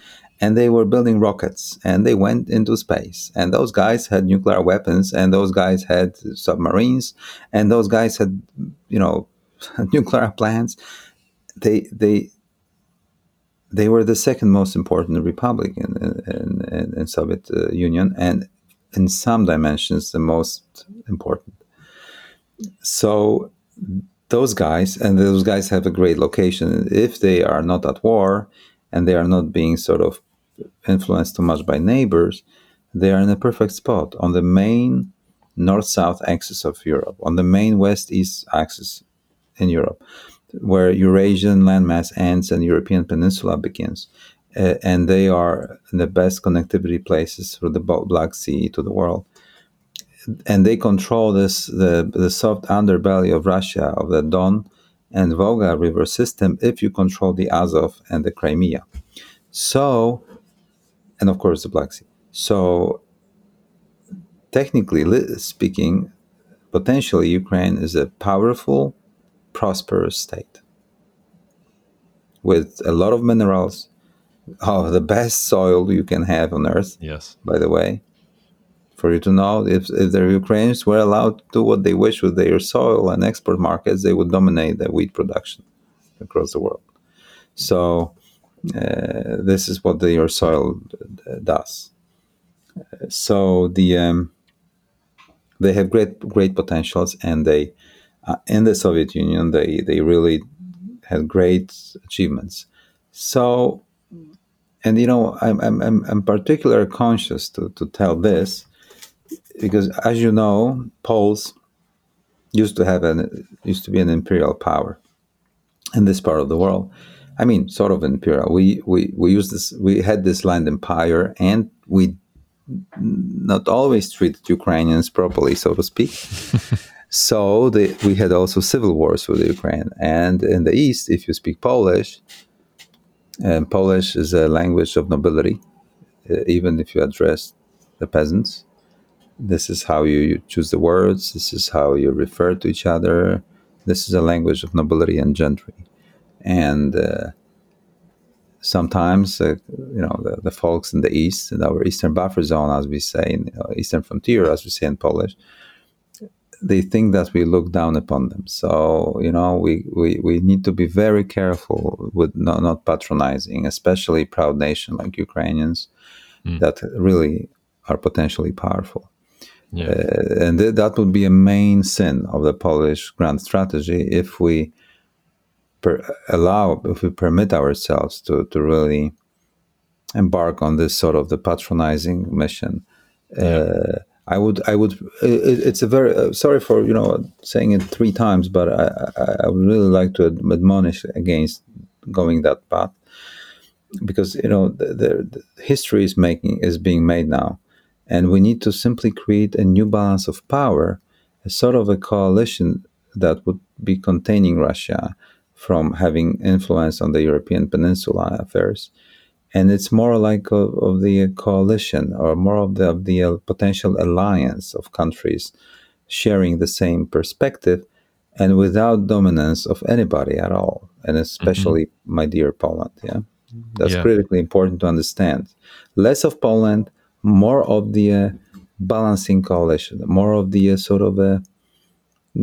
And they were building rockets, and they went into space. And those guys had nuclear weapons, and those guys had submarines, and those guys had, you know, nuclear plants. They they they were the second most important republic in, in, in, in Soviet uh, Union, and in some dimensions, the most important. So those guys, and those guys have a great location. If they are not at war and they are not being sort of influenced too much by neighbors, they are in a perfect spot on the main north-south axis of Europe, on the main west-east axis in Europe, where Eurasian landmass ends and European peninsula begins. Uh, and they are the best connectivity places through the Black Sea to the world, and they control this the, the soft underbelly of Russia, of the Don and Volga river system. If you control the Azov and the Crimea, so and of course the Black Sea. So technically speaking, potentially Ukraine is a powerful, prosperous state with a lot of minerals. Oh, the best soil you can have on earth. Yes. By the way, for you to know, if, if the Ukrainians were allowed to do what they wish with their soil and export markets, they would dominate the wheat production across the world. So uh, this is what the, your soil d- does. So the um, they have great great potentials, and they uh, in the Soviet Union they they really had great achievements. So. And you know, I'm I'm I'm particularly conscious to, to tell this because, as you know, Poles used to have an used to be an imperial power in this part of the world. I mean, sort of imperial. We we we used this. We had this land empire, and we not always treated Ukrainians properly, so to speak. So the, we had also civil wars with Ukraine, and in the east, if you speak Polish. And Polish is a language of nobility, uh, even if you address the peasants. This is how you, you choose the words. This is how you refer to each other. This is a language of nobility and gentry. And uh, sometimes, uh, you know, the, the folks in the east, in our eastern buffer zone, as we say, in, uh, eastern frontier, as we say in Polish, they think that we look down upon them. So, you know, we, we, we need to be very careful with not, not patronizing, especially proud nation like Ukrainians mm. that really are potentially powerful. Yeah. Uh, and th- that would be a main sin of the Polish grand strategy if we per- allow, if we permit ourselves to, to really embark on this sort of the patronizing mission. Yeah. Uh, I would, I would. It, it's a very uh, sorry for you know saying it three times, but I, I, I would really like to admonish against going that path, because you know the, the, the history is making is being made now, and we need to simply create a new balance of power, a sort of a coalition that would be containing Russia from having influence on the European Peninsula affairs. And it's more like a, of the coalition, or more of the, of the uh, potential alliance of countries sharing the same perspective, and without dominance of anybody at all, and especially, mm-hmm. my dear Poland. Yeah, that's yeah. critically important to understand. Less of Poland, more of the uh, balancing coalition, more of the uh, sort of uh,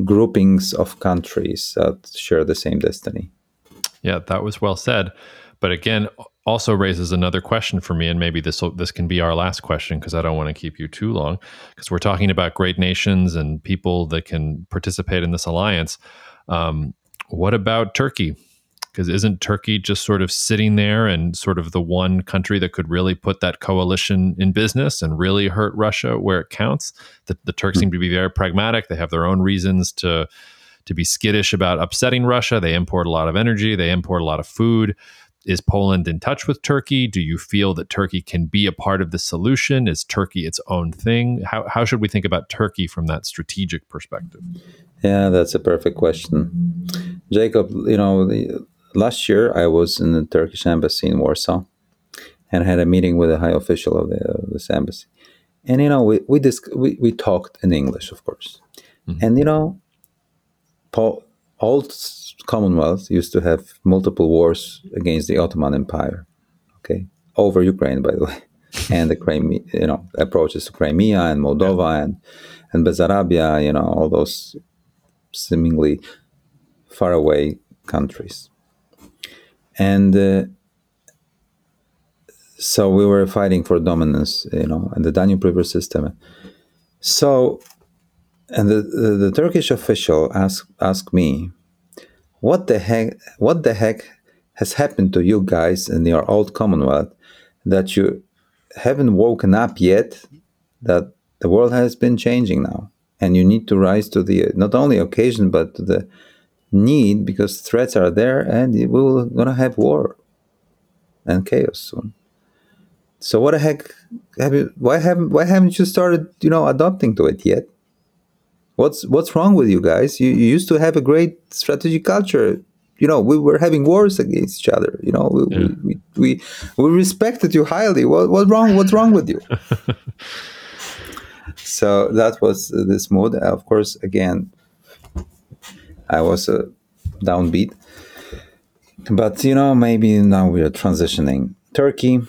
groupings of countries that share the same destiny. Yeah, that was well said. But again, also raises another question for me, and maybe this will, this can be our last question, because I don't want to keep you too long, because we're talking about great nations and people that can participate in this alliance. Um, what about Turkey? Because isn't Turkey just sort of sitting there and sort of the one country that could really put that coalition in business and really hurt Russia where it counts? The, the Turks seem to be very pragmatic. They have their own reasons to to be skittish about upsetting Russia. They import a lot of energy. They import a lot of food. Is Poland in touch with Turkey? Do you feel that Turkey can be a part of the solution? Is Turkey its own thing? How how should we think about Turkey from that strategic perspective? Yeah, that's a perfect question. Jacob, you know, the, last year I was in the Turkish embassy in Warsaw and had a meeting with a high official of, the, of this embassy. And, you know, we we, disc- we, we talked in English, of course. Mm-hmm. And, you know, Paul, old Commonwealth used to have multiple wars against the Ottoman Empire, okay, over Ukraine, by the way, and the Crimea, you know, approaches to Crimea and Moldova, yeah. and and Bessarabia, you know, all those seemingly faraway countries, and uh, so we were fighting for dominance, you know, and the Danube River system. So, and the the, the Turkish official asked asked me, What the heck? What the heck has happened to you guys in your old Commonwealth that you haven't woken up yet? That the world has been changing now, and you need to rise to the not only occasion but to the need, because threats are there, and we're gonna have war and chaos soon. So what the heck? Have you? Why haven't? Why haven't you started? You know, adopting to it yet? What's what's wrong with you guys? You, you used to have a great strategic culture. You know, we were having wars against each other. You know, we yeah. we, we, we respected you highly. What what's wrong? What's wrong with you? So that was this mood. Of course, again, I was uh, downbeat. But you know, maybe now we are transitioning. Turkey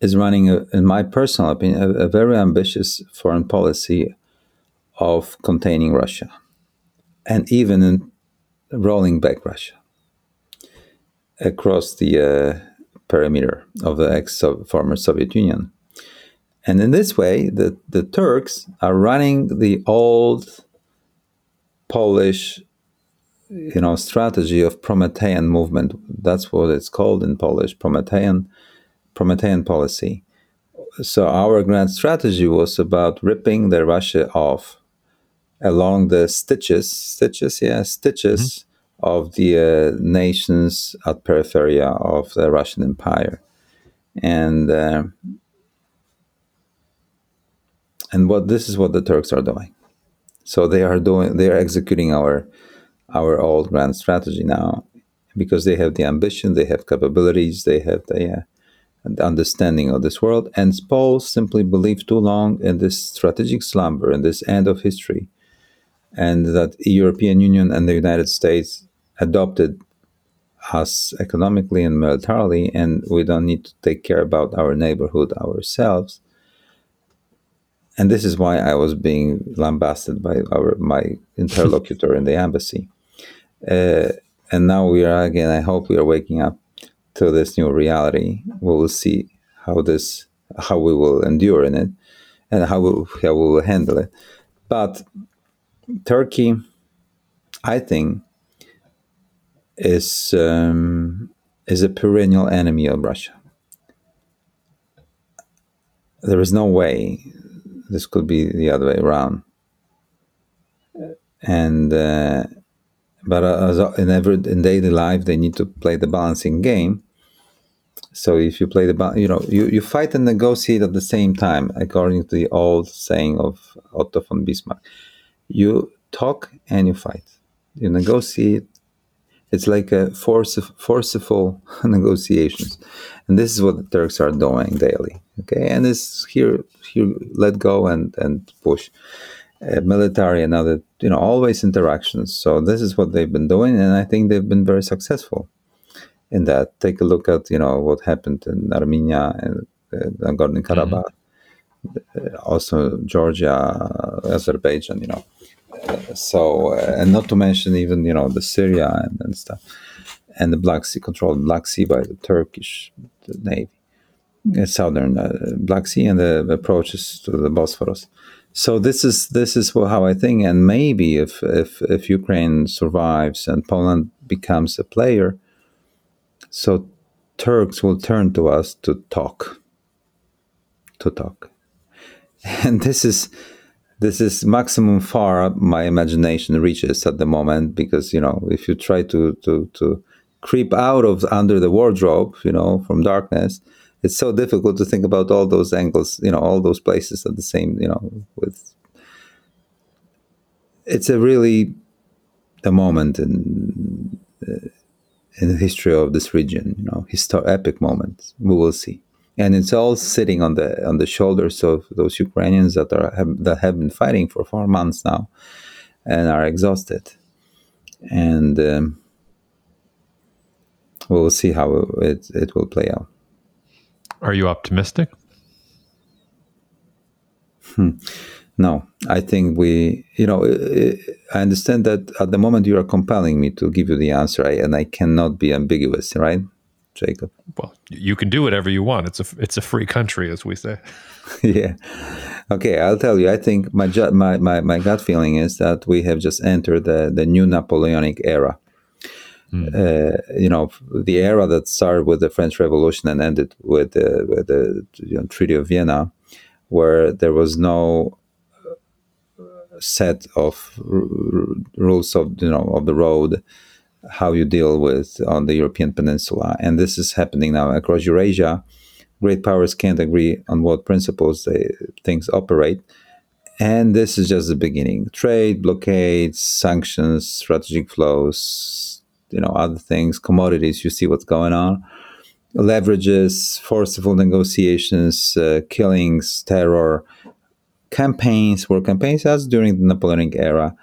is running, a, in my personal opinion, a, a very ambitious foreign policy of containing Russia, and even in rolling back Russia across the uh, perimeter of the ex-former Soviet Union. And in this way, the, the Turks are running the old Polish, you know, strategy of Promethean movement. That's what it's called in Polish, Promethean, Promethean policy. So our grand strategy was about ripping the Russia off along the stitches, stitches, yeah, stitches mm-hmm. of the uh, nations at periphery of the Russian Empire, and uh, and what this is what the Turks are doing. So they are doing, they are executing our our old grand strategy now, because they have the ambition, they have capabilities, they have the uh, the understanding of this world, and Poles simply believe too long in this strategic slumber, in this end of history. And that the European Union and the United States adopted us economically and militarily, and we don't need to take care about our neighborhood ourselves. And this is why I was being lambasted by our my interlocutor in the embassy. Uh, and now we are again, I hope we are waking up to this new reality. We will see how this, how we will endure in it. and how we'll, how we'll handle it. But Turkey, I think, is um, is a perennial enemy of Russia. There is no way this could be the other way around. And uh, but as in every in daily life, they need to play the balancing game. So if you play the ba- you know you, you fight and negotiate at the same time, according to the old saying of Otto von Bismarck. You talk and you fight. You negotiate. It's like a force forceful negotiations, and this is what the Turks are doing daily. Okay, and it's here, here, let go and and push, uh, military and other, you know, always interactions. So this is what they've been doing, and I think they've been very successful in that. Take a look at you know what happened in Armenia and uh, Nagorno Karabakh, mm-hmm. also Georgia, Azerbaijan, you know. Uh, so uh, and not to mention even you know the Syria and, and stuff, and the Black Sea, controlled Black Sea by the Turkish the Navy, the southern uh, Black Sea, and the, the approaches to the Bosphorus. So this is this is how I think, and maybe if if if Ukraine survives and Poland becomes a player, so Turks will turn to us to talk. To talk, and this is. This is maximum far my imagination reaches at the moment, because, you know, if you try to, to, to creep out of under the wardrobe, you know, from darkness, it's so difficult to think about all those angles, you know, all those places at the same, you know, with. It's a really a moment in, in the history of this region, you know, histor- epic moment. We will see. And it's all sitting on the on the shoulders of those Ukrainians that are have, that have been fighting for four months now, and are exhausted. And um, we'll see how it it will play out. Are you optimistic? Hmm. No, I think we. You know, I understand that at the moment you are compelling me to give you the answer, I, and I cannot be ambiguous, right? Jacob. Well, you can do whatever you want. It's a it's a free country, as we say. Yeah. Okay, I'll tell you. I think my, ju- my my my gut feeling is that we have just entered the, the new Napoleonic era. Mm. Uh, you know, the era that started with the French Revolution and ended with the, with the you know, Treaty of Vienna, where there was no set of r- r- rules of you know of the road. How you deal with on the European peninsula, and this is happening now across Eurasia. Great powers can't agree on what principles they things operate, and this is just the beginning. Trade, blockades, sanctions, strategic flows, you know, other things, commodities. You see what's going on. Leverages, forceful negotiations, uh, killings, terror, campaigns, war campaigns, as during the Napoleonic era.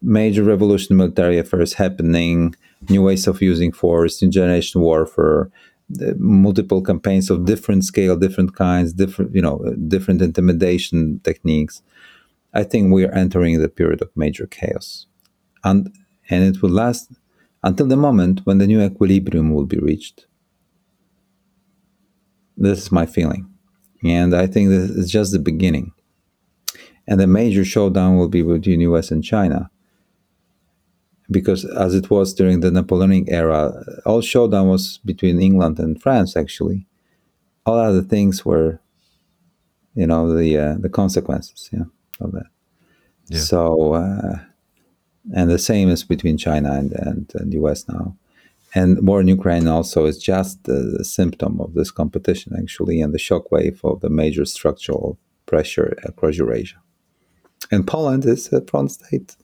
Major revolution in military affairs happening, new ways of using force, new generation warfare, the multiple campaigns of different scale, different kinds, different, you know, different intimidation techniques. I think we are entering the period of major chaos. And and it will last until the moment when the new equilibrium will be reached. This is my feeling. And I think this is just the beginning. And the major showdown will be between U S and China. Because as it was during the Napoleonic era, all showdown was between England and France, actually. All other things were, you know, the uh, the consequences yeah, of that. Yeah. So, uh, and the same is between China and, and, and U S now. And war in Ukraine also is just a symptom of this competition, actually, and the shockwave of the major structural pressure across Eurasia. And Poland is a front state.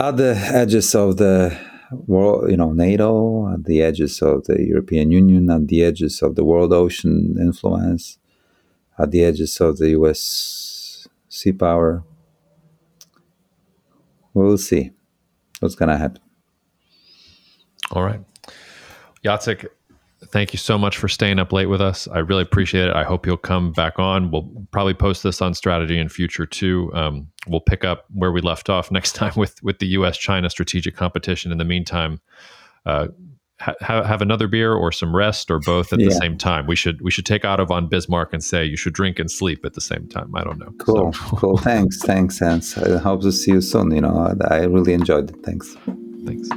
At the edges of the world, you know, NATO, at the edges of the European Union, at the edges of the world ocean influence, at the edges of the U S sea power. We'll see what's going to happen. All right. Jacek, thank you so much for staying up late with us. I really appreciate it. I hope you'll come back on. We'll probably post this on Strategy and Future too. Um, we'll pick up where we left off next time with with the U S China strategic competition. In the meantime, uh, ha- have another beer or some rest or both at yeah. the same time. We should we should take Otto von Bismarck and say you should drink and sleep at the same time. I don't know. Cool, so. cool. Thanks, thanks, Hans. I hope to see you soon. You know, I really enjoyed it. Thanks. Thanks.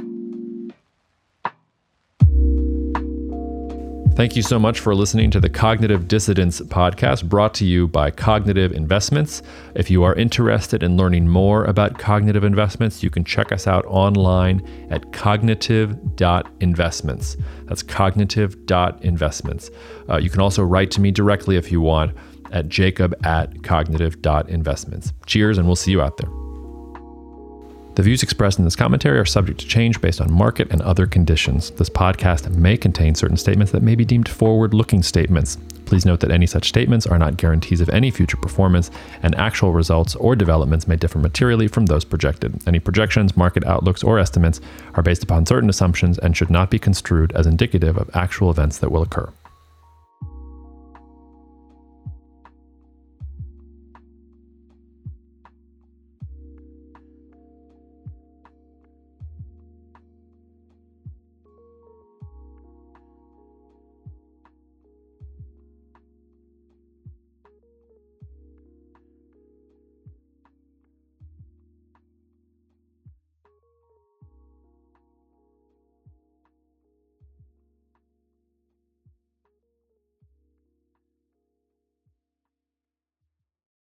Thank you so much for listening to the Cognitive Dissidence podcast brought to you by Cognitive Investments. If you are interested in learning more about Cognitive Investments, you can check us out online at cognitive dot investments. That's cognitive dot investments. Uh, you can also write to me directly if you want at jacob at cognitive dot investments. Cheers, and we'll see you out there. The views expressed in this commentary are subject to change based on market and other conditions. This podcast may contain certain statements that may be deemed forward-looking statements. Please note that any such statements are not guarantees of any future performance, and actual results or developments may differ materially from those projected. Any projections, market outlooks, or estimates are based upon certain assumptions and should not be construed as indicative of actual events that will occur.